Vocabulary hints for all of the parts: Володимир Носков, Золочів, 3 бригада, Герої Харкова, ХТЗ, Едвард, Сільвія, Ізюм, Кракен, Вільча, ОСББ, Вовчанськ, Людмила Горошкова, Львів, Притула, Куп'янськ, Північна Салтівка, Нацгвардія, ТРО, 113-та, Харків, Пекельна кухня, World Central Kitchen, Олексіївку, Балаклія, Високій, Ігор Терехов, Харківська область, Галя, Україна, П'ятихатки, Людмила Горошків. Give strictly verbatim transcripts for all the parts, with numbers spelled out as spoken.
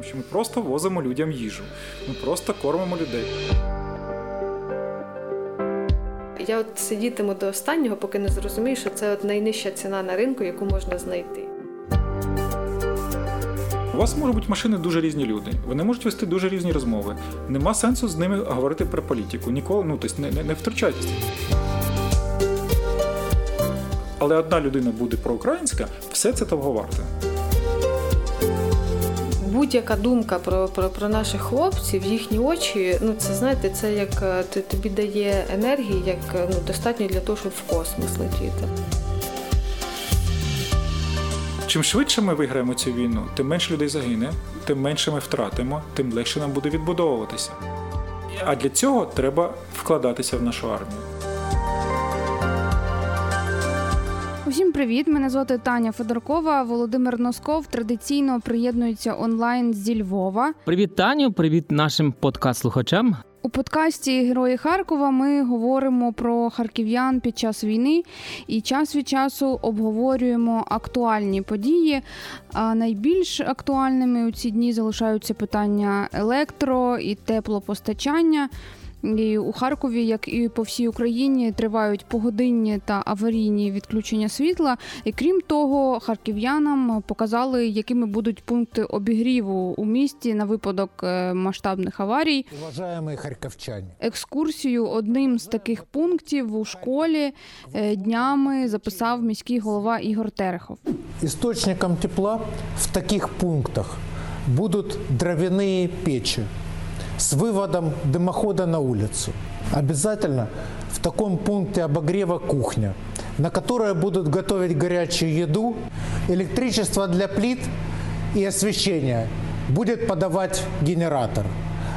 тому що ми просто возимо людям їжу, ми просто кормимо людей. Я от сидітиму до останнього, поки не зрозумію, що це от найнижча ціна на ринку, яку можна знайти. У вас можуть бути машини дуже різні люди, вони можуть вести дуже різні розмови. Нема сенсу з ними говорити про політику, ніколи, ну, тобто не, не, не втручайтесь. Але одна людина буде проукраїнська, все це того варте. Будь-яка думка про, про, про наших хлопців, їхні очі, ну це, знаєте, це як тобі дає енергії, як ну, достатньо для того, щоб в космос летіти. Чим швидше ми виграємо цю війну, тим менше людей загине, тим менше ми втратимо, тим легше нам буде відбудовуватися. А для цього треба вкладатися в нашу армію. Усім привіт! Мене звати Таня Федоркова. Володимир Носков традиційно приєднується онлайн зі Львова. Привіт, Таню! Привіт нашим подкаст-слухачам! У подкасті «Герої Харкова» ми говоримо про харків'ян під час війни і час від часу обговорюємо актуальні події. А найбільш актуальними у ці дні залишаються питання електро- і теплопостачання. І у Харкові, як і по всій Україні, тривають погодинні та аварійні відключення світла. І крім того, харків'янам показали, якими будуть пункти обігріву у місті на випадок масштабних аварій. Уважаємі харків'яни. Екскурсію одним з таких пунктів у школі днями записав міський голова Ігор Терехов. Істочником тепла в таких пунктах будуть дров'яні печі с выводом дымохода на улицу. Обязательно в таком пункте обогрева кухня, на которой будут готовить горячую еду, электричество для плит и освещение будет подавать генератор.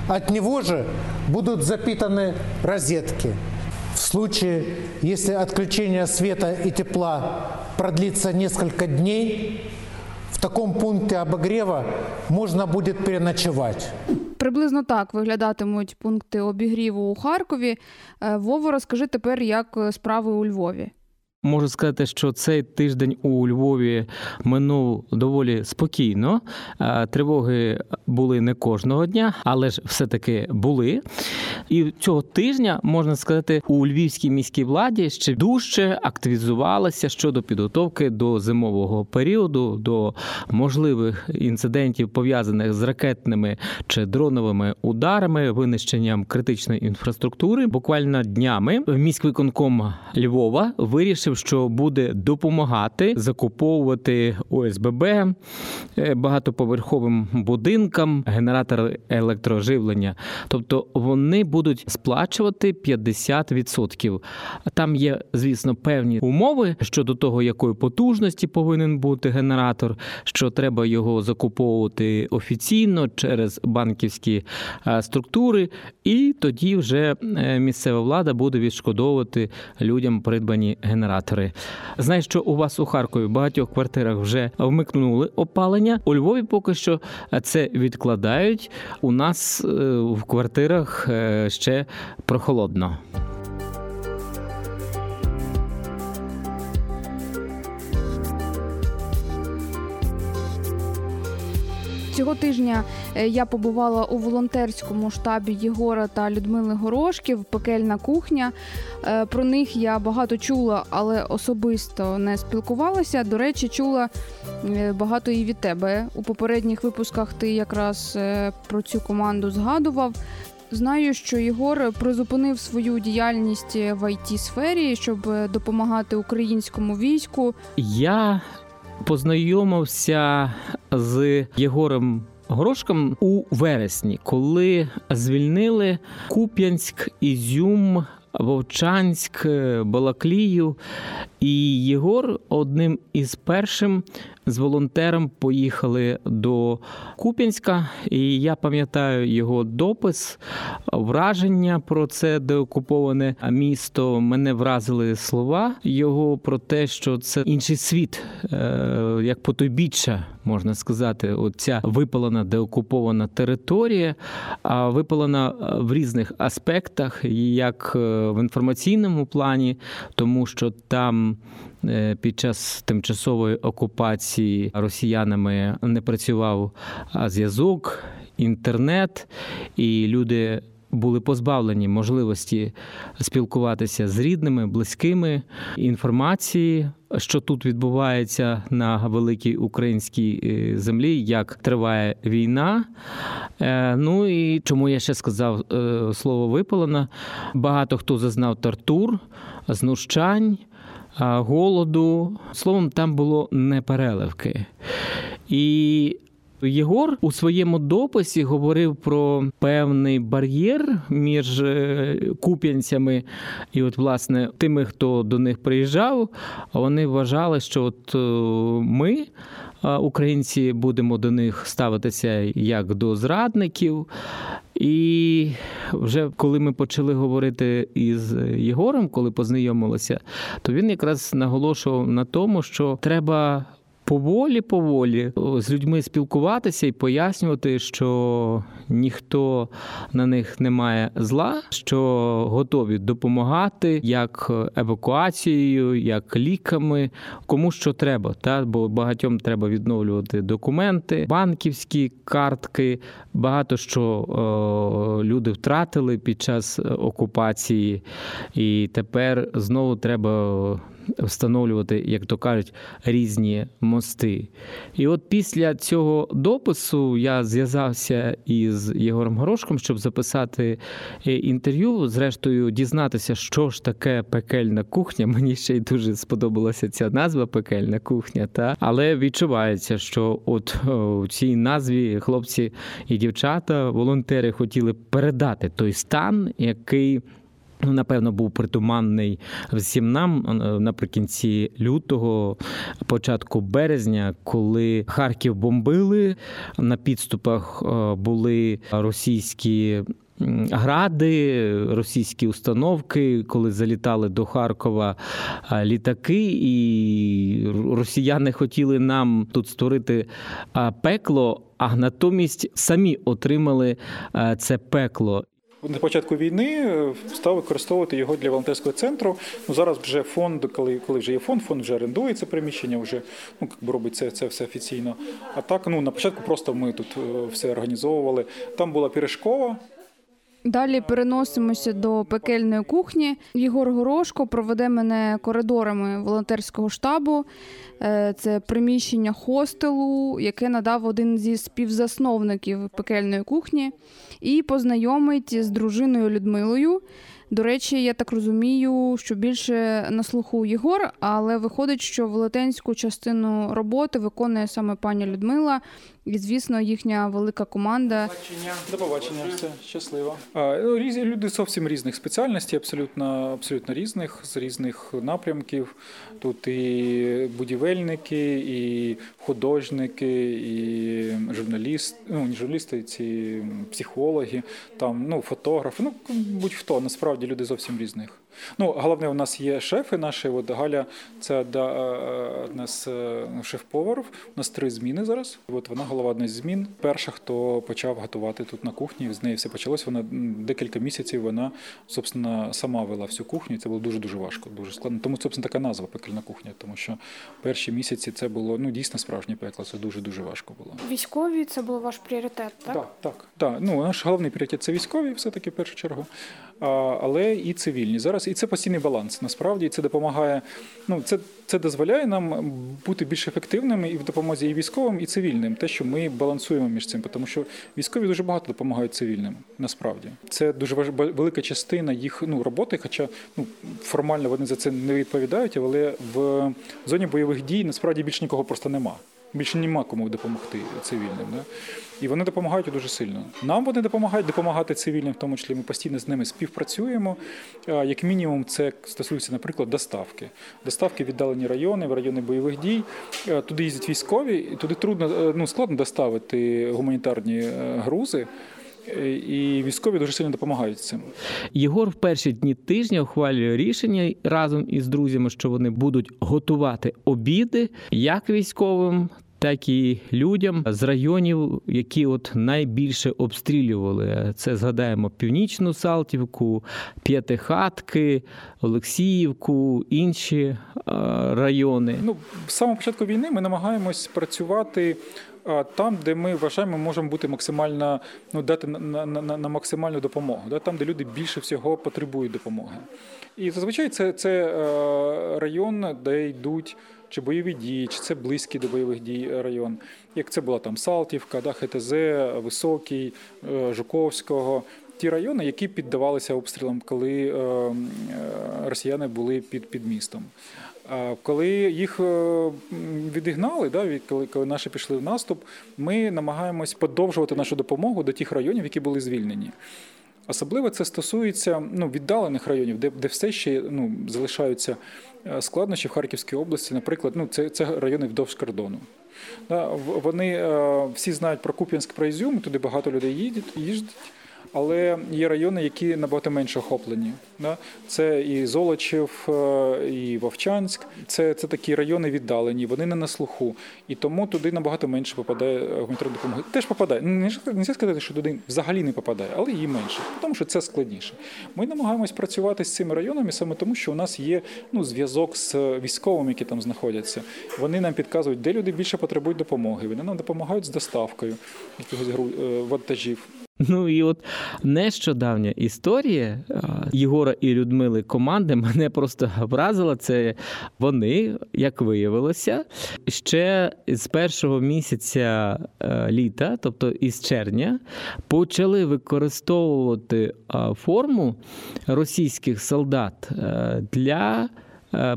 От него же будут запитаны розетки. В случае, если отключение света и тепла продлится несколько дней, в таком пункте обогрева можно будет переночевать. Приблизно так виглядатимуть пункти обігріву у Харкові. Вово, розкажи тепер, як справи у Львові. Можу сказати, що цей тиждень у Львові минув доволі спокійно. Тривоги були не кожного дня, але ж все-таки були. І цього тижня, можна сказати, у львівській міській владі ще дужче активізувалася щодо підготовки до зимового періоду, до можливих інцидентів, пов'язаних з ракетними чи дроновими ударами, винищенням критичної інфраструктури. Буквально днями міськвиконком Львова вирішив, що буде допомагати закуповувати О С Б Б, багатоповерховим будинкам, генератори електроживлення. Тобто вони будуть сплачувати п'ятдесят відсотків. Там є, звісно, певні умови щодо того, якої потужності повинен бути генератор, що треба його закуповувати офіційно через банківські структури, і тоді вже місцева влада буде відшкодовувати людям придбані генератори. Знаю, що у вас у Харкові в багатьох квартирах вже вмикнули опалення. У Львові поки що це відкладають. У нас в квартирах ще прохолодно. Цього тижня я побувала у волонтерському штабі Єгора та Людмили Горошків, «Пекельна кухня». Про них я багато чула, але особисто не спілкувалася. До речі, чула багато і від тебе. У попередніх випусках ти якраз про цю команду згадував. Знаю, що Єгор призупинив свою діяльність в ай ті-сфері, щоб допомагати українському війську. Я познайомився з Єгором Горошком у вересні, коли звільнили Куп'янськ, Ізюм, Вовчанськ, Балаклію. І Єгор одним із першим з волонтером поїхали до Куп'янська. І я пам'ятаю його допис, враження про це деокуповане місто. Мене вразили слова його про те, що це інший світ, як потойбіччя, можна сказати. Оця випалена деокупована територія, випалена в різних аспектах, як в інформаційному плані, тому що там під час тимчасової окупації росіянами не працював зв'язок, інтернет, і люди були позбавлені можливості спілкуватися з рідними, близькими, інформації, що тут відбувається на великій українській землі, як триває війна. Ну і чому я ще сказав слово «випалена». Багато хто зазнав тортур, знущань, голоду. Словом, там було непереливки. І Єгор у своєму дописі говорив про певний бар'єр між куп'янцями і, от, власне, тими, хто до них приїжджав, вони вважали, що от ми, українці, будемо до них ставитися як до зрадників. І вже коли ми почали говорити із Єгором, коли познайомилися, то він якраз наголошував на тому, що треба поволі-поволі з людьми спілкуватися і пояснювати, що ніхто на них не має зла, що готові допомагати як евакуацією, як ліками, кому що треба. Та? Бо багатьом треба відновлювати документи, банківські картки, багато що о, люди втратили під час окупації, і тепер знову треба встановлювати, як то кажуть, різні мости. І от після цього допису я зв'язався із Єгором Горошком, щоб записати інтерв'ю, зрештою дізнатися, що ж таке пекельна кухня. Мені ще й дуже сподобалася ця назва «пекельна кухня». Та? Але відчувається, що от у цій назві хлопці і дівчата, волонтери, хотіли передати той стан, який, ну, напевно, був притуманний всім нам наприкінці лютого, початку березня, коли Харків бомбили, на підступах були російські гради, російські установки, коли залітали до Харкова літаки, і росіяни хотіли нам тут створити пекло, а натомість самі отримали це пекло. На початку війни став використовувати його для волонтерського центру. Ну, зараз вже фонд, коли, коли вже є фонд, фонд вже орендує це приміщення, вже, ну, як би робить це, це все офіційно. А так, ну, на початку просто ми тут все організовували. Там була пиріжкова. Далі переносимося до пекельної кухні. Єгор Горошко проведе мене коридорами волонтерського штабу. Це приміщення хостелу, яке надав один зі співзасновників пекельної кухні, і познайомить з дружиною Людмилою. До речі, я так розумію, що більше на слуху Єгор, але виходить, що велетенську частину роботи виконує саме пані Людмила. І, звісно, їхня велика команда. До побачення. Все, щасливо. Люди зовсім різних спеціальностей, абсолютно, абсолютно різних, з різних напрямків. Тут і будівельники, і художники, і журналісти, ну, не журналісти, ці психологи, там, ну, фотографи, ну, будь-хто, насправді. Люди зовсім різних. Ну, головне, у нас є шефи наші. От Галя, це да, у нас шеф-повар. У нас три зміни зараз. От вона голова одної з змін. Перша, хто почав готувати тут на кухні, з неї все почалось. Вона декілька місяців вона, собственно, сама вела всю кухню. Це було дуже-дуже важко, дуже складно. Тому, собственно, така назва «Пекельна кухня», тому що перші місяці це було, ну, дійсно справжнє пекло. Це дуже-дуже важко було. Військові – це був ваш пріоритет, так? Так, так. так. Ну, наш головний пріоритет – це військові, все-таки, в першу чергу. А, але і цивільні. Зараз і це постійний баланс, насправді, і це допомагає, ну, це, це дозволяє нам бути більш ефективними і в допомозі і військовим, і цивільним, те, що ми балансуємо між цим, тому що військові дуже багато допомагають цивільним, насправді. Це дуже важ... велика частина їх, ну, роботи, хоча, ну, формально вони за це не відповідають, але в зоні бойових дій, насправді, більш нікого просто нема. Більше нема кому допомогти цивільним. Да? І вони допомагають дуже сильно. Нам вони допомагають допомагати цивільним, в тому числі ми постійно з ними співпрацюємо. Як мінімум, це стосується, наприклад, доставки. Доставки в віддалені райони, в райони бойових дій. Туди їздять військові, туди трудно, ну, складно доставити гуманітарні грузи. І військові дуже сильно допомагають цим. Єгор в перші дні тижня ухвалює рішення разом із друзями, що вони будуть готувати обіди як військовим, так і людям з районів, які от найбільше обстрілювали. Це, згадаємо, Північну Салтівку, П'ятихатки, Олексіївку, інші райони. Ну, з самого початку війни ми намагаємось працювати там, де ми вважаємо, можемо бути максимально, ну, дати на, на, на максимальну допомогу, да? Там, де люди більше всього потребують допомоги. І зазвичай це, це район, де йдуть чи бойові дії, чи це близький до бойових дій район. Як це була там Салтівка, да, ХТЗ, Високій, Жуковського. Ті райони, які піддавалися обстрілам, коли росіяни були під, під містом. Коли їх відігнали, да, коли, коли наші пішли в наступ, ми намагаємось подовжувати нашу допомогу до тих районів, які були звільнені. Особливо це стосується, ну, віддалених районів, де, де все ще, ну, залишаються складнощі в Харківській області. Наприклад, ну, це, це райони вдовж кордону. Да, вони всі знають про Куп'янськ, про Ізюм, туди багато людей їдуть, їздять. Але є райони, які набагато менше охоплені. Це і Золочів, і Вовчанськ. Це, це такі райони віддалені, вони не на слуху. І тому туди набагато менше попадає гуманітарної допомоги. Теж попадає. Не можна сказати, що туди взагалі не попадає, але її менше, тому що це складніше. Ми намагаємось працювати з цими районами саме тому, що у нас є, ну, зв'язок з військовими, які там знаходяться. Вони нам підказують, де люди більше потребують допомоги. Вони нам допомагають з доставкою якихось вантажів. Ну і от нещодавня історія Єгора і Людмили команди мене просто вразила. Це вони, як виявилося, ще з першого місяця літа, тобто із червня, почали використовувати форму російських солдат для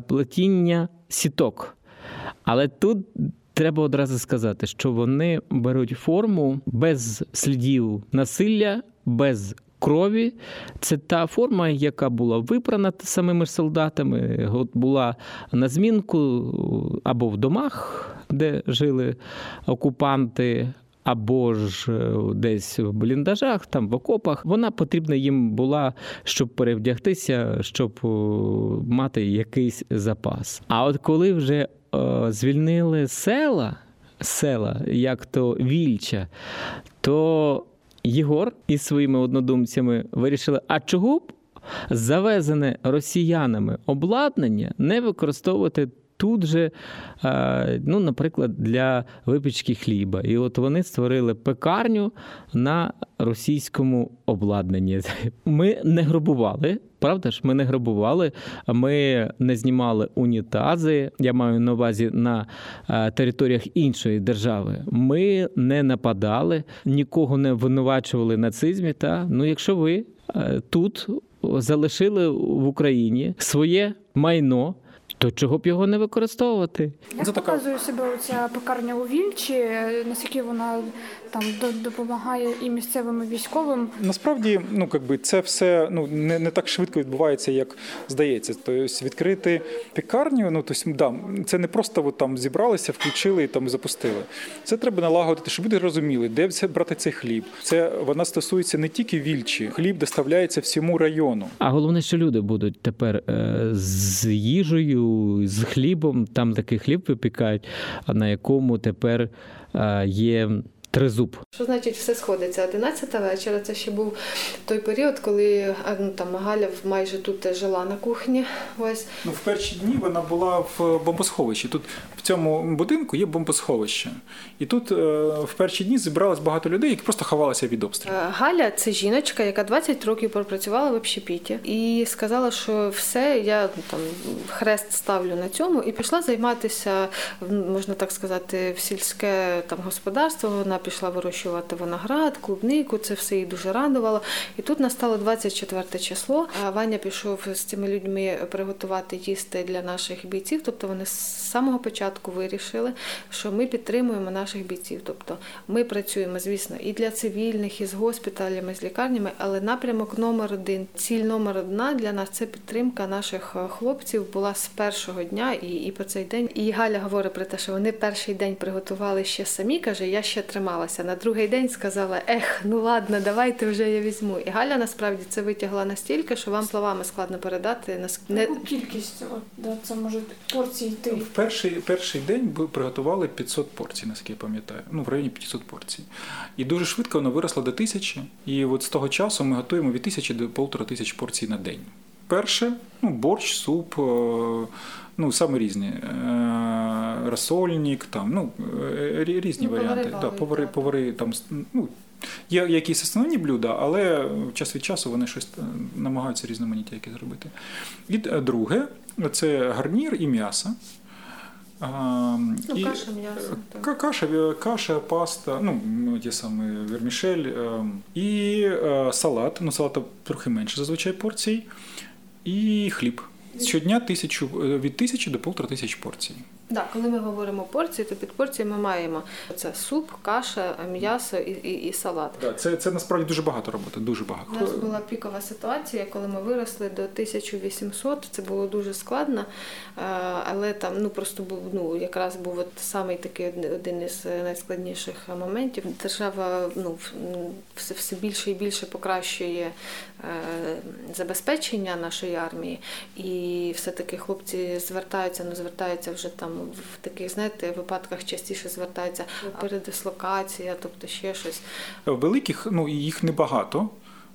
плетіння сіток. Але тут треба одразу сказати, що вони беруть форму без слідів насилля, без крові. Це та форма, яка була випрана самими ж солдатами, була на змінку або в домах, де жили окупанти, або ж десь в бліндажах, там в окопах. Вона потрібна їм була, щоб перевдягтися, щоб мати якийсь запас. А от коли вже звільнили села, села, як то Вільча, то Єгор із своїми однодумцями вирішили, а чого б завезене росіянами обладнання не використовувати тут же, ну, наприклад, для випічки хліба. І от вони створили пекарню на російському обладнанні. Ми не грабували, правда ж? Ми не грабували, ми не знімали унітази, я маю на увазі на територіях іншої держави. Ми не нападали, нікого не винувачували в нацизмі. Та, ну, якщо ви тут залишили в Україні своє майно, то чого б його не використовувати? Я показую себе оця пекарня у Вільчі, наскільки вона там допомагає і місцевим військовим. Насправді, ну, якби це все, ну, не, не так швидко відбувається, як здається. Тобто відкрити пекарню, ну, тобто, да, це не просто от, там зібралися, включили і там запустили. Це треба налагодити, щоб люди розуміли, де брати цей хліб. Це вона стосується не тільки Вільчі, хліб доставляється всьому району. А головне, що люди будуть тепер е- з їжею, з хлібом, там такий хліб випікають, на якому тепер є тризуб. Що значить все сходиться? Одинадцята вечора, це ще був той період, коли, ну, там Галя майже тут жила на кухні. Ось. Ну, в перші дні вона була в бомбосховищі. Тут в цьому будинку є бомбосховище. І тут в перші дні зібралось багато людей, які просто ховалися від обстрілів. Галя – це жіночка, яка двадцять років пропрацювала в общепіті. І сказала, що все, я там хрест ставлю на цьому. І пішла займатися, можна так сказати, в сільське там господарство, на пішла вирощувати виноград, клубнику, це все її дуже радувало. І тут настало двадцять четверте число, а Ваня пішов з цими людьми приготувати їсти для наших бійців. Тобто вони з самого початку вирішили, що ми підтримуємо наших бійців. Тобто ми працюємо, звісно, і для цивільних, і з госпіталями, і з лікарнями, але напрямок номер один, ціль номер одна для нас – це підтримка наших хлопців була з першого дня і, і по цей день. І Галя говорить про те, що вони перший день приготували ще самі, каже, я ще тримаю. На другий день сказала, ех, ну ладно, давайте вже я візьму. І Галя насправді це витягла настільки, що вам словами складно передати. Яку кількість? Це може порції йти? Перший, перший день приготували п'ятсот порцій, наскільки я пам'ятаю, ну в районі п'ятсот порцій. І дуже швидко воно виросло до тисячі, і от з того часу ми готуємо від тисячі до полутора тисяч порцій на день. Перше, ну, борщ, суп, ну, саме різні, розсольник, там, ну, різні ну, варіанти. Повари, да, повари, повари, там, ну, є якісь основні блюда, але час від часу вони щось намагаються різноманіття якісь зробити. І друге, це гарнір і м'ясо. А, ну, і каша, м'ясо. К- каша, каша, паста, ну, ті самі вермішель, і салат, ну, салата трохи менше зазвичай порцій, і хліб. Щодня тисячу, від тисячі до полтора тисяч порцій. Так, коли ми говоримо порції, то під порцією ми маємо це суп, каша, м'ясо і, і, і салат. Так, це, це насправді дуже багато роботи, дуже багато. У нас була пікова ситуація, коли ми виросли до тисячі вісімсот, це було дуже складно, але там ну, просто був, ну, якраз був от самий такий один із найскладніших моментів. Держава ну, все, все більше і більше покращує забезпечення нашої армії, і все-таки хлопці звертаються, ну звертаються вже там в таких, знаєте, випадках частіше звертаються передислокація, тобто ще щось. Великих, ну, їх небагато,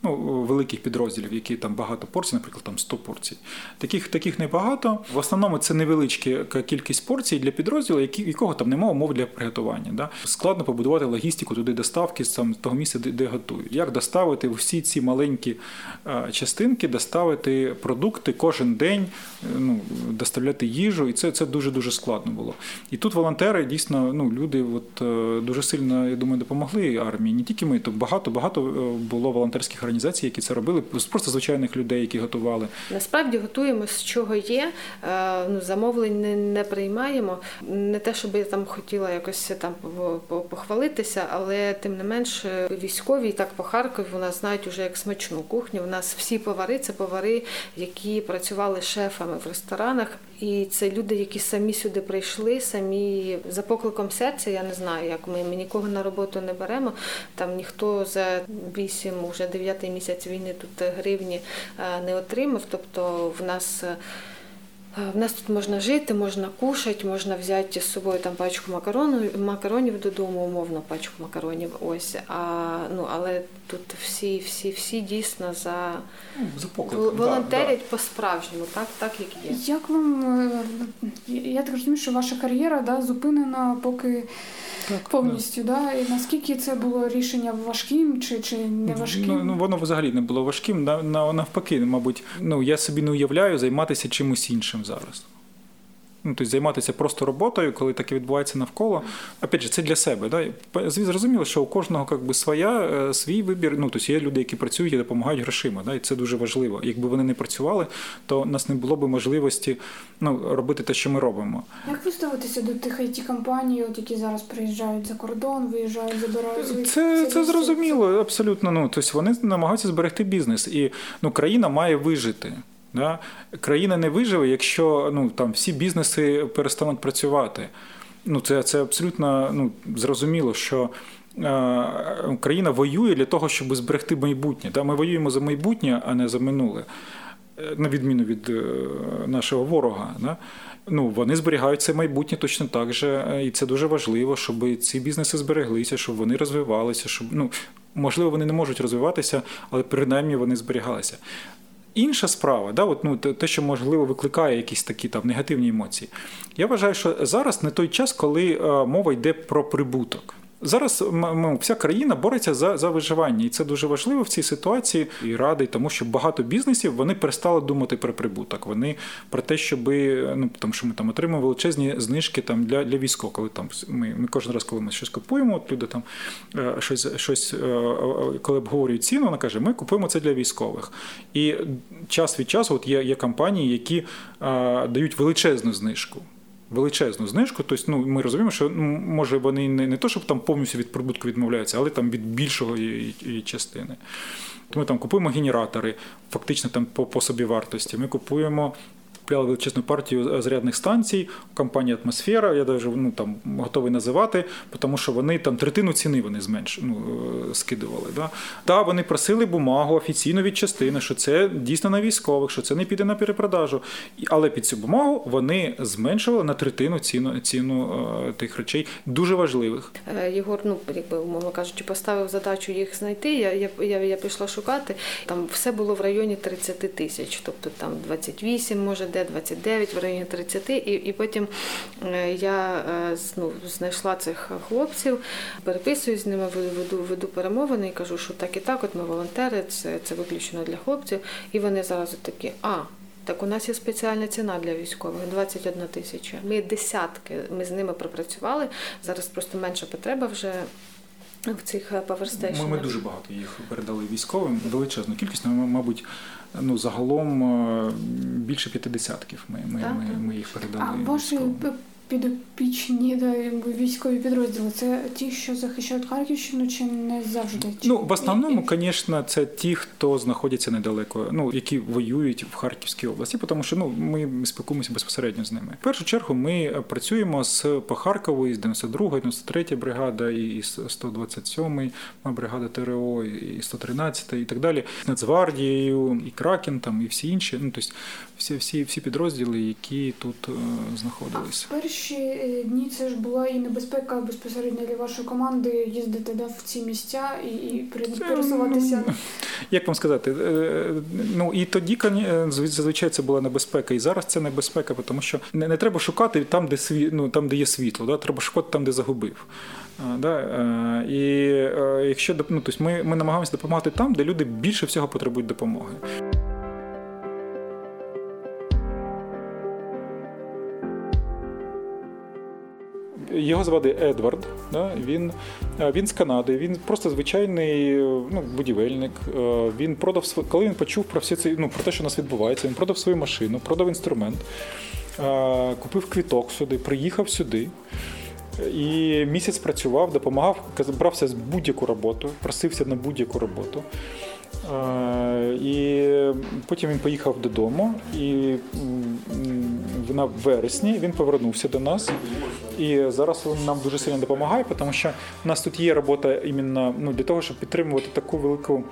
ну, великих підрозділів, які там багато порцій, наприклад, там сто порцій. Таких, таких небагато. В основному це невеличка кількість порцій для підрозділу, які, якого там немає умов для приготування. Да? Складно побудувати логістику туди доставки з того місця, де, де готують. Як доставити всі ці маленькі а, частинки, доставити продукти кожен день, ну, доставляти їжу, і це, це дуже-дуже складно було. І тут волонтери, дійсно, ну, люди от, дуже сильно, я думаю, допомогли армії. Не тільки ми, то багато-багато було волонтерських організацій, які це робили, просто звичайних людей, які готували. Насправді готуємо з чого є, ну, замовлень не, не приймаємо. Не те, щоб я там хотіла якось там похвалитися, але тим не менше військові, і так по Харкові у нас знають уже як смачну кухню. У нас всі повари, це повари, які працювали шефами в ресторанах. І це люди, які самі сюди прийшли, самі за покликом серця, я не знаю, як ми, ми нікого на роботу не беремо, там ніхто за вісім, вже дев'ятий місяць війни тут гривні не отримав, тобто в нас... В нас тут можна жити, можна кушати, можна взяти з собою там пачку макаронів, макаронів додому, умовно пачку макаронів. Ось а ну але тут всі, всі, всі дійсно за, за покликом, волонтерять да, по-справжньому, так, так як є. Як вам я так розумію, що ваша кар'єра да зупинена поки. Так, повністю, да. Да? І наскільки це було рішення важким чи, чи не важким? Ну, воно взагалі не було важким, навпаки, мабуть, ну, я собі не уявляю займатися чимось іншим зараз. Ну, тобто займатися просто роботою, коли таке відбувається навколо. Опять же, це для себе. Да? Зрозуміло, що у кожного как би, своя, свій вибір. Ну, тобто є люди, які працюють і допомагають грошима. Да? І це дуже важливо. Якби вони не працювали, то у нас не було б можливості ну, робити те, що ми робимо. Як ви ставитеся до тих ай ті-компаній, от, які зараз приїжджають за кордон, виїжджають, забирають свої... Це, це зрозуміло, абсолютно. Ну, тобто вони намагаються зберегти бізнес. І ну, країна має вижити. Да? Країна не виживе, якщо ну, там, всі бізнеси перестануть працювати. Ну, це, це абсолютно ну, зрозуміло, що е, країна воює для того, щоб зберегти майбутнє. Да? Ми воюємо за майбутнє, а не за минуле, на відміну від е, нашого ворога. Да? Ну, вони зберігають це майбутнє точно так же, і це дуже важливо, щоб ці бізнеси збереглися, щоб вони розвивалися. Щоб, ну, можливо, вони не можуть розвиватися, але принаймні вони зберігалися. Інша справа, да, от, ну, те, що, можливо, викликає якісь такі там, негативні емоції. Я вважаю, що зараз не той час, коли е, мова йде про прибуток. Зараз м- м- вся країна бореться за, за виживання, і це дуже важливо в цій ситуації. І радий, тому що багато бізнесів, вони перестали думати про прибуток. Вони про те, щоб, ну, тому що ми там отримуємо величезні знижки там, для, для військових. Коли, там, ми, ми кожен раз, коли ми щось купуємо, от люди там е, щось, щось е, коли обговорюють ціну, вона каже, ми купуємо це для військових. І час від часу от є, є компанії, які е, дають величезну знижку. Величезну знижку, тобто ну, ми розуміємо, що ну, може вони не, не то, щоб там повністю від прибутку відмовляються, але там від більшого її, її частини. Ми там купуємо генератори, фактично там по, по собівартості, ми купуємо купляли величезну партію зарядних станцій у компанії «Атмосфера», я навіть ну, там, готовий називати, тому що вони там третину ціни вони зменш... ну, скидували. Да? Та вони просили бумагу офіційно від частини, що це дійсно на військових, що це не піде на перепродажу. Але під цю бумагу вони зменшували на третину ціну, ціну тих речей, дуже важливих. Єгор, ну, якби, умовно кажучи, поставив задачу їх знайти, я, я, я, я пішла шукати, там все було в районі тридцять тисяч, тобто там двадцять вісім, може, де двадцять дев'ять, в районі тридцять, і, і потім я ну, знайшла цих хлопців, переписуюсь з ними, веду, веду перемовини і кажу, що так і так, от ми волонтери, це, це виключно для хлопців, і вони зараз такі, а, так у нас є спеціальна ціна для військових – двадцять одна тисяча. Ми десятки, ми з ними пропрацювали, зараз просто менша потреба вже в цих паверстейшнах. Ми, ми дуже багато їх передали військовим, величезну кількість, ми, мабуть, ну, загалом більше п'яти десятків ми, ми, ми, ми їх передали а, військовим. А ваші підопічні да, військові підрозділи – це ті, що захищають Харківщину, чи не завжди? Чи... Ну, в основному, звісно, це ті, хто знаходяться недалеко, ну, які воюють в Харківській області, тому що ну, ми спілкуємося безпосередньо з ними. В першу чергу ми працюємо з, по Харкову із дев'яносто друга, дев'яносто третя бригада, і сто двадцять сьома бригада ТРО, і сто тринадцята і так далі, з Нацгвардією, і Кракен, там, і всі інші. Ну, тобто всі, всі, всі підрозділи, які тут е, знаходилися. Перші дні це ж була і небезпека безпосередньо для вашої команди їздити да, в ці місця і, і пересуватися. Як вам сказати, ну і тоді зазвичай це була небезпека, і зараз це небезпека, тому що не, не треба шукати там, де сві, ну, там, де є світло, да? Треба шукати там, де загубив. Да? І якщо ну, тобто ми, ми намагаємося допомагати там, де люди більше всього потребують допомоги. Його звати Едвард, да? він, він з Канади, він просто звичайний ну, будівельник. Він продав, коли він почув про, всі ці, ну, про те, що у нас відбувається, він продав свою машину, продав інструмент, купив квиток сюди, приїхав сюди. І місяць працював, допомагав, брався з будь-яку роботу, просився на будь-яку роботу. І потім він поїхав додому, і на вересні він повернувся до нас. І зараз він нам дуже сильно допомагає, тому що у нас тут є робота іменно, ну, для того, щоб підтримувати таку велику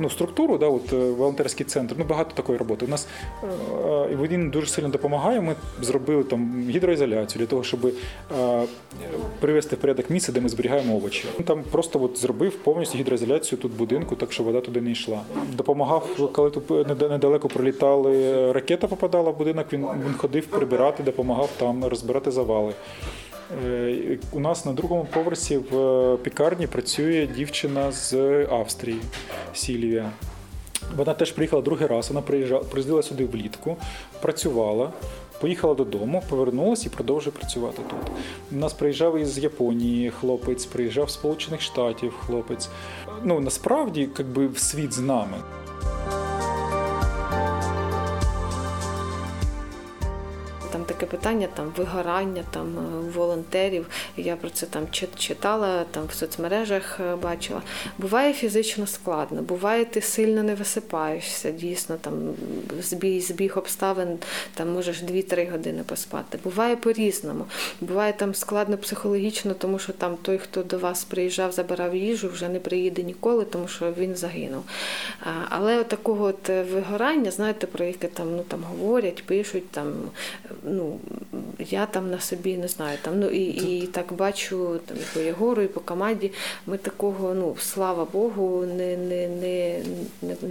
ну, структуру, да, от, волонтерський центр, ну, багато такої роботи. У нас він дуже сильно допомагає, ми зробили там гідроізоляцію для того, щоб а, привести в порядок місце, де ми зберігаємо овочі. Він там просто от, зробив повністю гідроізоляцію тут будинку, так що вода туди не йшла. Допомагав, коли тут недалеко пролітали, ракета попадала в будинок, він, він ходив прибирати, допомагав там розбирати завали. У нас на другому поверсі в пікарні працює дівчина з Австрії, Сільвія. Вона теж приїхала другий раз, вона приїздила сюди влітку, працювала, поїхала додому, повернулася і продовжує працювати тут. У нас приїжджав із Японії хлопець, приїжджав з Сполучених Штатів хлопець. Ну, насправді, якби, світ з нами. Таке питання там вигорання там волонтерів. Я про це там читала, там в соцмережах бачила. Буває фізично складно, буває ти сильно не висипаєшся, дійсно там збіг, збіг обставин, там можеш дві-три години поспати. Буває по-різному. Буває там складно психологічно, тому що там той, хто до вас приїжджав, забирав їжу, вже не приїде ніколи, тому що він загинув. Але от такого от вигорання, знаєте, про яке там, ну, там говорять, пишуть там, ну, я там на собі не знаю, там, ну, і, і так бачу там, і по Єгору, і по команді, ми такого, ну, слава Богу, не, не, не,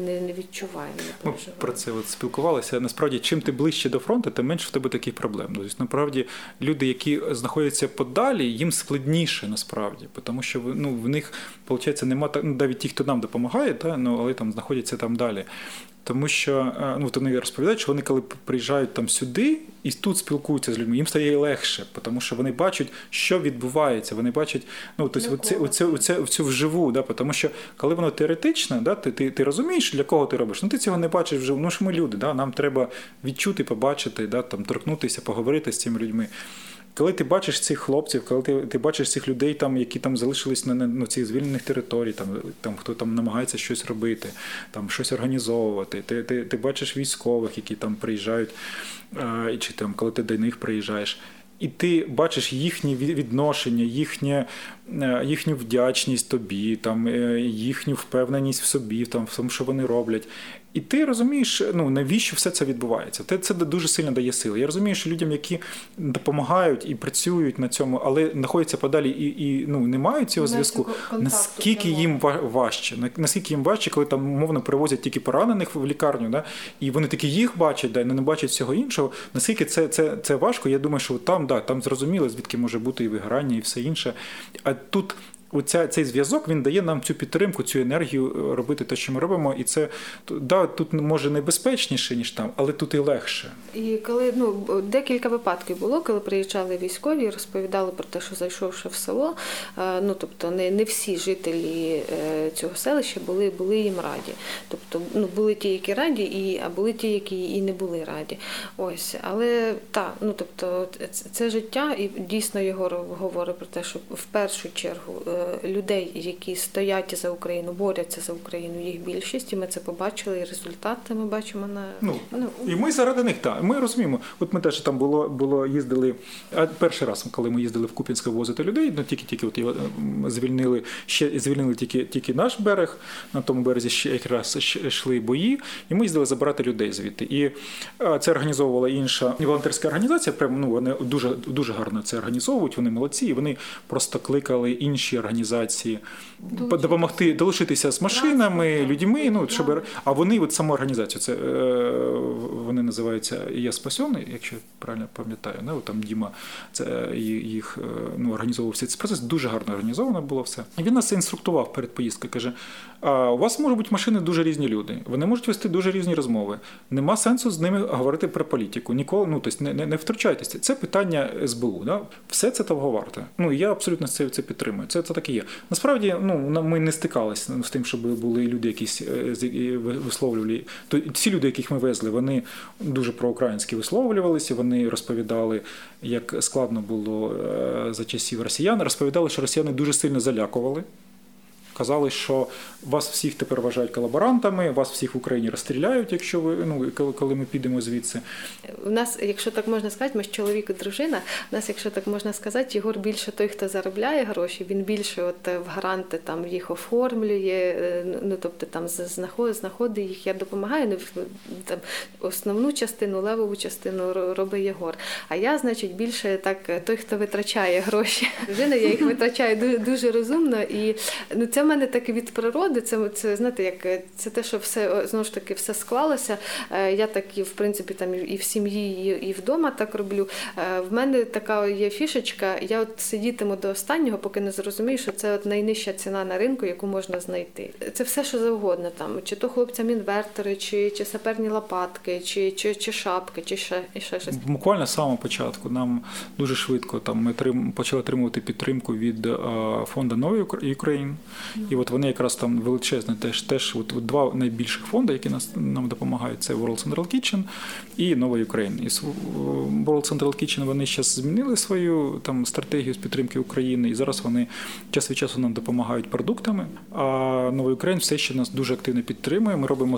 не, не відчуваємо. Ми про це от спілкувалися. Насправді, чим ти ближче до фронту, тим менше в тебе таких проблем. Тобто, насправді, люди, які знаходяться подалі, їм складніше, насправді, тому що, ну, в них, виходить, нема, ну, навіть ті, хто нам допомагає, та, ну, але там знаходяться там далі. Тому що, ну, вони розповідають, що вони, коли приїжджають там сюди і тут спілкуються з людьми, їм стає легше, тому що вони бачать, що відбувається, вони бачать, ну, тобто, оце, оце, оце, оцю вживу, да, тому що, коли воно теоретичне, да, ти, ти, ти розумієш, для кого ти робиш, ну, ти цього не бачиш вживу, ну, що ми люди, да, нам треба відчути, побачити, да, там, торкнутися, поговорити з цими людьми. коли ти бачиш цих хлопців, коли ти, ти бачиш цих людей, там, які там залишились на, на, на цих звільнених територіях, там, там, хто там намагається щось робити, там, щось організовувати, ти, ти, ти бачиш військових, які там приїжджають, а, чи там, коли ти до них приїжджаєш, і ти бачиш їхні відношення, їхнє, їхню вдячність тобі, там, їхню впевненість в собі, там, в тому, що вони роблять. І ти розумієш, ну, навіщо все це відбувається. Це, це дуже сильно дає сили. Я розумію, що людям, які допомагають і працюють на цьому, але знаходяться подалі і, і ну, не мають цього не зв'язку, наскільки їм важче. Наскільки їм важче, коли там, мовно, привозять тільки поранених в лікарню, да? І вони таки їх бачать, да? І не бачать всього іншого. Наскільки це, це, це важко, я думаю, що там, да, там зрозуміло, звідки може бути і вигорання, і все інше. А тут... Оця, цей зв'язок, він дає нам цю підтримку, цю енергію робити те, що ми робимо. І це, да, тут може небезпечніше, ніж там, але тут і легше. І коли, ну, декілька випадків було, коли приїжджали військові і розповідали про те, що зайшовши в село, ну, тобто не, не всі жителі цього селища були, були їм раді. Тобто, ну, були ті, які раді, і, а були ті, які і не були раді. Ось, але, так, ну, тобто, це, це життя, і дійсно Єгор говорить про те, що в першу чергу людей, які стоять за Україну, борються за Україну, їх більшість, і ми це побачили, і результати ми бачимо на... Ну, ну, і ми заради них, так, ми розуміємо. От ми теж там було, було їздили, а перший раз, коли ми їздили в Куп'янськ возити людей, ну, тільки-тільки от його звільнили, ще звільнили тільки, тільки наш берег, на тому березі ще якраз йшли бої, і ми їздили забирати людей звідти. І це організовувала інша волонтерська організація, прям, ну, вони дуже, дуже гарно це організовують, вони молодці, і вони просто кликали інші організації долучитися. Допомогти долучитися з машинами, людьми, ну, щоб... А вони от саму організацію, це, вони називаються «Я спасений», якщо я правильно пам'ятаю, не? От там Діма це, їх, ну, організовував цей процес, дуже гарно організовано було все. І він нас інструктував перед поїздкою, каже, а у вас можуть бути машини дуже різні люди, вони можуть вести дуже різні розмови, нема сенсу з ними говорити про політику, ніколи, ну, тобто не, не, не втручайтеся, це питання ес бе у, да? Все це того варте. Ну, я абсолютно це, це підтримую, це Це так і є. Насправді, ну, ми не стикалися з тим, щоб були люди якісь висловлювали. Ці люди, яких ми везли, вони дуже проукраїнські висловлювалися, вони розповідали, як складно було за часів росіян, розповідали, що росіяни дуже сильно залякували. Казали, що вас всіх тепер вважають колаборантами, вас всіх в Україні розстріляють, якщо ви, ну, коли ми підемо звідси. У нас, якщо так можна сказати, ми ж чоловік і дружина, у нас, якщо так можна сказати, Єгор більше той, хто заробляє гроші, він більше от в гаранти там їх оформлює, ну, тобто там знаходить їх, я допомагаю, ну, там, основну частину, левову частину робить Єгор. А я, значить, більше так той, хто витрачає гроші. Дружина, я їх витрачаю дуже, дуже розумно, і, ну, це в мене так і від природи, це, це, знаєте, як, це те, що все, знову ж таки, все склалося. Я так і, в принципі, там і в сім'ї, і вдома так роблю. В мене така є фішечка, я от сидітиму до останнього, поки не зрозумію, що це от найнижча ціна на ринку, яку можна знайти. Це все, що завгодно, там, чи то хлопцям інвертори, чи, чи саперні лопатки, чи, чи, чи шапки, чи ще, ще щось. Буквально з самого початку нам дуже швидко там, ми трим, почали отримувати підтримку від а, фонду «Нова Україна». І от вони якраз там величезні, теж, теж от, от два найбільших фонди, які нас, нам допомагають, це World Central Kitchen і Нова Україна. І World Central Kitchen, вони зараз змінили свою там, стратегію з підтримки України, і зараз вони час від часу нам допомагають продуктами, а Нова Україна все ще нас дуже активно підтримує. Ми робимо,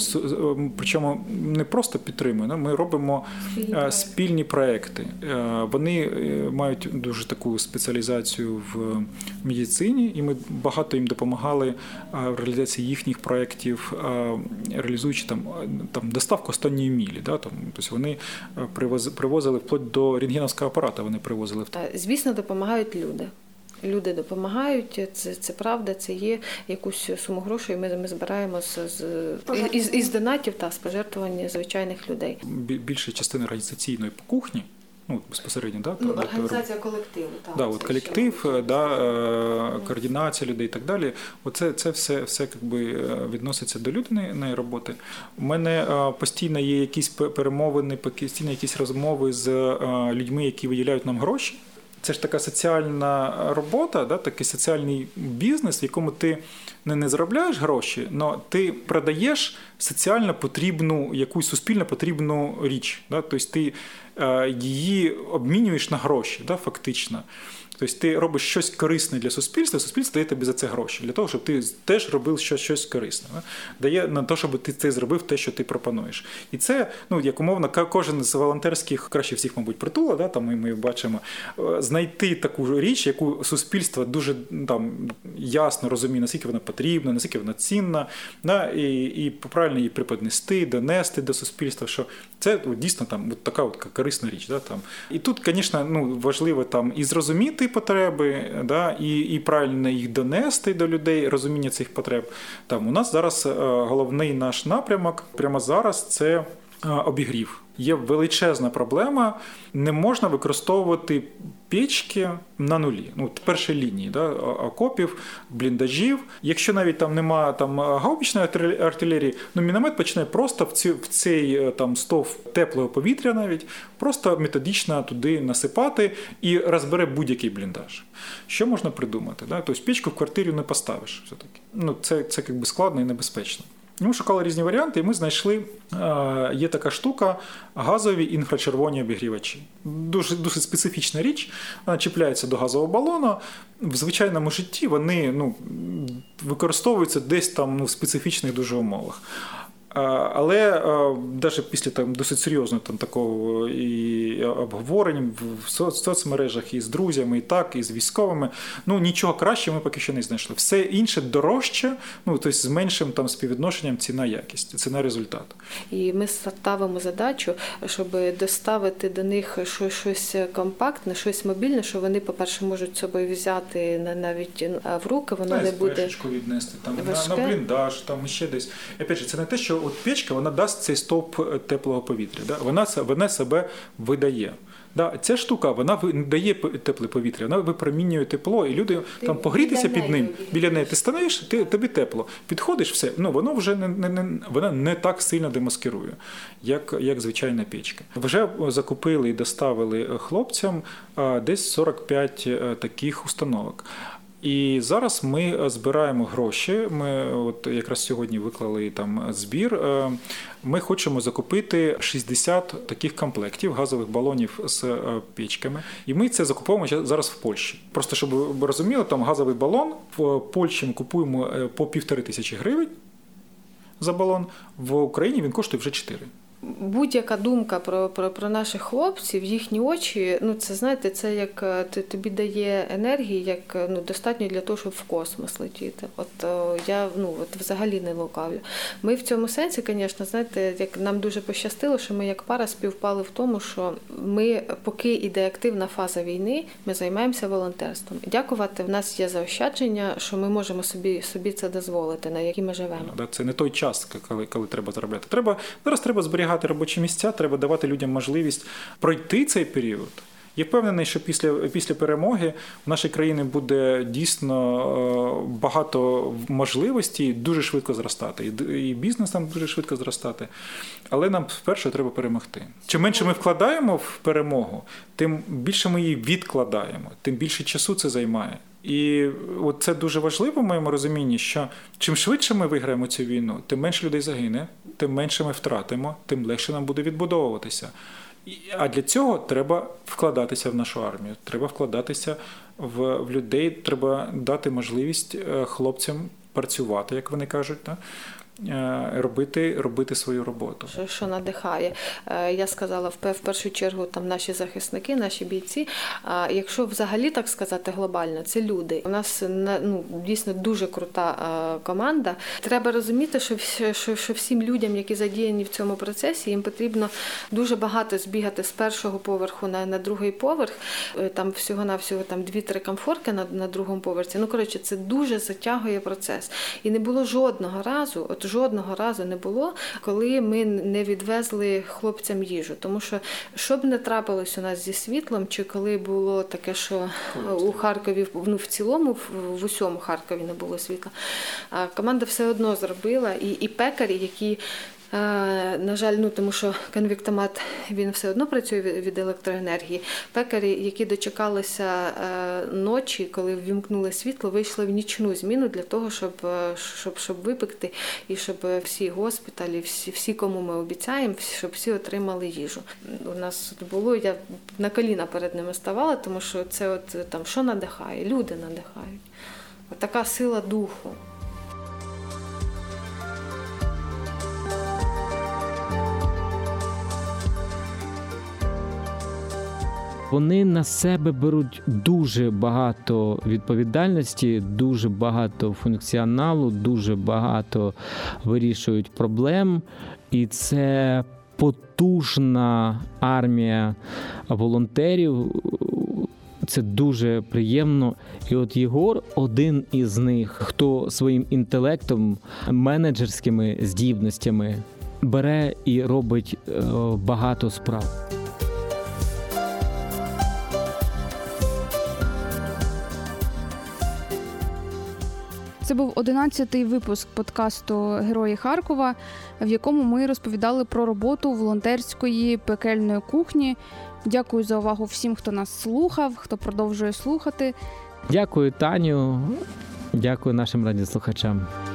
причому не просто підтримує, ми робимо спільні, спільні проекти. Вони мають дуже таку спеціалізацію в медицині, і ми багато їм допомагаємо. Допомагали в реалізації їхніх проєктів, реалізуючи там, там, доставку останньої мілі. Да? Там, тобто вони привоз, привозили вплоть до рентгеновського апарата. Вони привозили. Та, звісно, допомагають люди. Люди допомагають, це, це правда, це є якусь суму грошей, ми, ми збираємо з, з, із, із донатів та з пожертвувань звичайних людей. Більша частина організаційної кухні, ну, безпосередньо, да, ну, та, організація та, колективу, так, да, от колектив, да, координація людей і так далі. Оце це все, все якби відноситься до людиної роботи. У мене постійно є якісь перемовини, постійно якісь розмови з людьми, які виділяють нам гроші. Це ж така соціальна робота, да, такий соціальний бізнес, в якому ти не, не заробляєш гроші, але ти продаєш соціально потрібну, якусь суспільно потрібну річ. Да? Тобто ти її обмінюєш на гроші, да, фактично. Тобто ти робиш щось корисне для суспільства, суспільство дає тобі за це гроші, для того, щоб ти теж робив щось, щось корисне. Да? Дає на те, щоб ти це зробив, те, що ти пропонуєш. І це, ну, як умовно, кожен з волонтерських, краще всіх, мабуть, Притула, да? Там ми бачимо, знайти таку річ, яку суспільство дуже там, ясно розуміє, наскільки вона потрібна, наскільки вона цінна, да? і, і правильно її преподнести, донести до суспільства, що це дійсно там, от така от корисна річ. Да? Там. І тут, звісно, ну, важливо там, і зрозуміти потреби, да, і, і правильно їх донести до людей, розуміння цих потреб. Там у нас зараз е, головний наш напрямок прямо зараз це е, обігрів. Є величезна проблема, не можна використовувати печки на нулі, ну, перші лінії, да, окопів, бліндажів. Якщо навіть там немає там, гаубичної артилерії, ну, міномет починає просто в, ці, в цей там, стов теплого повітря навіть, просто методично туди насипати і розбере будь-який бліндаж. Що можна придумати? Да? Тобто печку в квартирі не поставиш все-таки. Ну, це, це якби складно і небезпечно. Ми шукали різні варіанти, і ми знайшли, є така штука, газові інфрачервоні обігрівачі. Дуже, дуже специфічна річ, вона чіпляється до газового балону. В звичайному житті вони ну, використовуються десь там ну, в специфічних дуже умовах. Але навіть після там, досить серйозного там, такого і обговорень в соцмережах і з друзями, і так, і з військовими, ну, нічого кращого ми поки що не знайшли. Все інше дорожче, ну, тобто з меншим там, співвідношенням ціна-якість, ціна-результат. І ми ставимо задачу, щоб доставити до них щось компактне, щось мобільне, що вони, по-перше, можуть собою взяти навіть в руки, воно не, не буде... Пешечку віднести, там, на, на бліндаж, там ще десь. Опять же, це не те, що от печка, вона дасть цей стовп теплого повітря, да? вона, вона себе видає. Да? Ця штука, вона дає тепле повітря, вона випромінює тепло, і люди ти там погрітися під ним, біля неї ти станеш, ти, тобі тепло. Підходиш, все, ну, воно вже не, не, не, вона не так сильно демаскирує, як, як звичайна печка. Вже закупили і доставили хлопцям а, десь сорок п'ять а, таких установок. І зараз ми збираємо гроші, ми от якраз сьогодні виклали там збір, ми хочемо закупити шістдесят таких комплектів газових балонів з печками, і ми це закуповуємо зараз в Польщі. Просто, щоб ви розуміли, там газовий балон в Польщі ми купуємо по півтори тисячі гривень за балон, в Україні він коштує вже чотири. Будь-яка думка про, про, про наших хлопців, їхні очі, ну це знаєте, це як ти, тобі дає енергії, як ну достатньо для того, щоб в космос летіти. От о, я ну от взагалі не лукавлю. Ми в цьому сенсі, звісно, знаєте, як нам дуже пощастило, що ми як пара співпали в тому, що ми, поки іде активна фаза війни, ми займаємося волонтерством. Дякувати, в нас є заощадження, що ми можемо собі собі це дозволити, на якій ми живемо. Це не той час, коли, коли треба заробляти. Треба зараз треба зберігати робочі місця, треба давати людям можливість пройти цей період. Я впевнений, що після, після перемоги в нашій країні буде дійсно багато можливостей дуже швидко зростати. І бізнес там дуже швидко зростати. Але нам спершу треба перемогти. Чим менше ми вкладаємо в перемогу, тим більше ми її відкладаємо, тим більше часу це займає. І от це дуже важливо в моєму розумінні, що чим швидше ми виграємо цю війну, тим менше людей загине, тим менше ми втратимо, тим легше нам буде відбудовуватися. А для цього треба вкладатися в нашу армію, треба вкладатися в, в людей, треба дати можливість хлопцям працювати, як вони кажуть, так? Робити, робити свою роботу. Що, що надихає. Я сказала, в першу чергу там наші захисники, наші бійці. Якщо взагалі так сказати глобально, це люди. У нас ну, дійсно дуже крута команда. Треба розуміти, що, що, що всім людям, які задіяні в цьому процесі, їм потрібно дуже багато збігати з першого поверху на, на другий поверх. Там всього-навсього там, дві-три комфорки на, на другому поверсі. Ну, коротше, це дуже затягує процес. І не було жодного разу, от жодного разу не було, коли ми не відвезли хлопцям їжу. Тому що, що б не трапилось у нас зі світлом, чи коли було таке, що у Харкові, ну в цілому, в усьому Харкові не було світла, команда все одно зробила. І, і пекарі, які На жаль, ну тому що конвектомат, він все одно працює від електроенергії. Пекарі, які дочекалися ночі, коли ввімкнули світло, вийшли в нічну зміну для того, щоб, щоб, щоб випекти і щоб всі госпіталі, всі, всі, кому ми обіцяємо, щоб всі отримали їжу. У нас було, я на коліна перед ними ставала, тому що це от там, що надихає, люди надихають. От така сила духу. Вони на себе беруть дуже багато відповідальності, дуже багато функціоналу, дуже багато вирішують проблем. І це потужна армія волонтерів. Це дуже приємно. І от Єгор – один із них, хто своїм інтелектом, менеджерськими здібностями бере і робить багато справ. Це був одинадцятий випуск подкасту «Герої Харкова», в якому ми розповідали про роботу волонтерської пекельної кухні. Дякую за увагу всім, хто нас слухав, хто продовжує слухати. Дякую, Таню. Дякую нашим радіослухачам.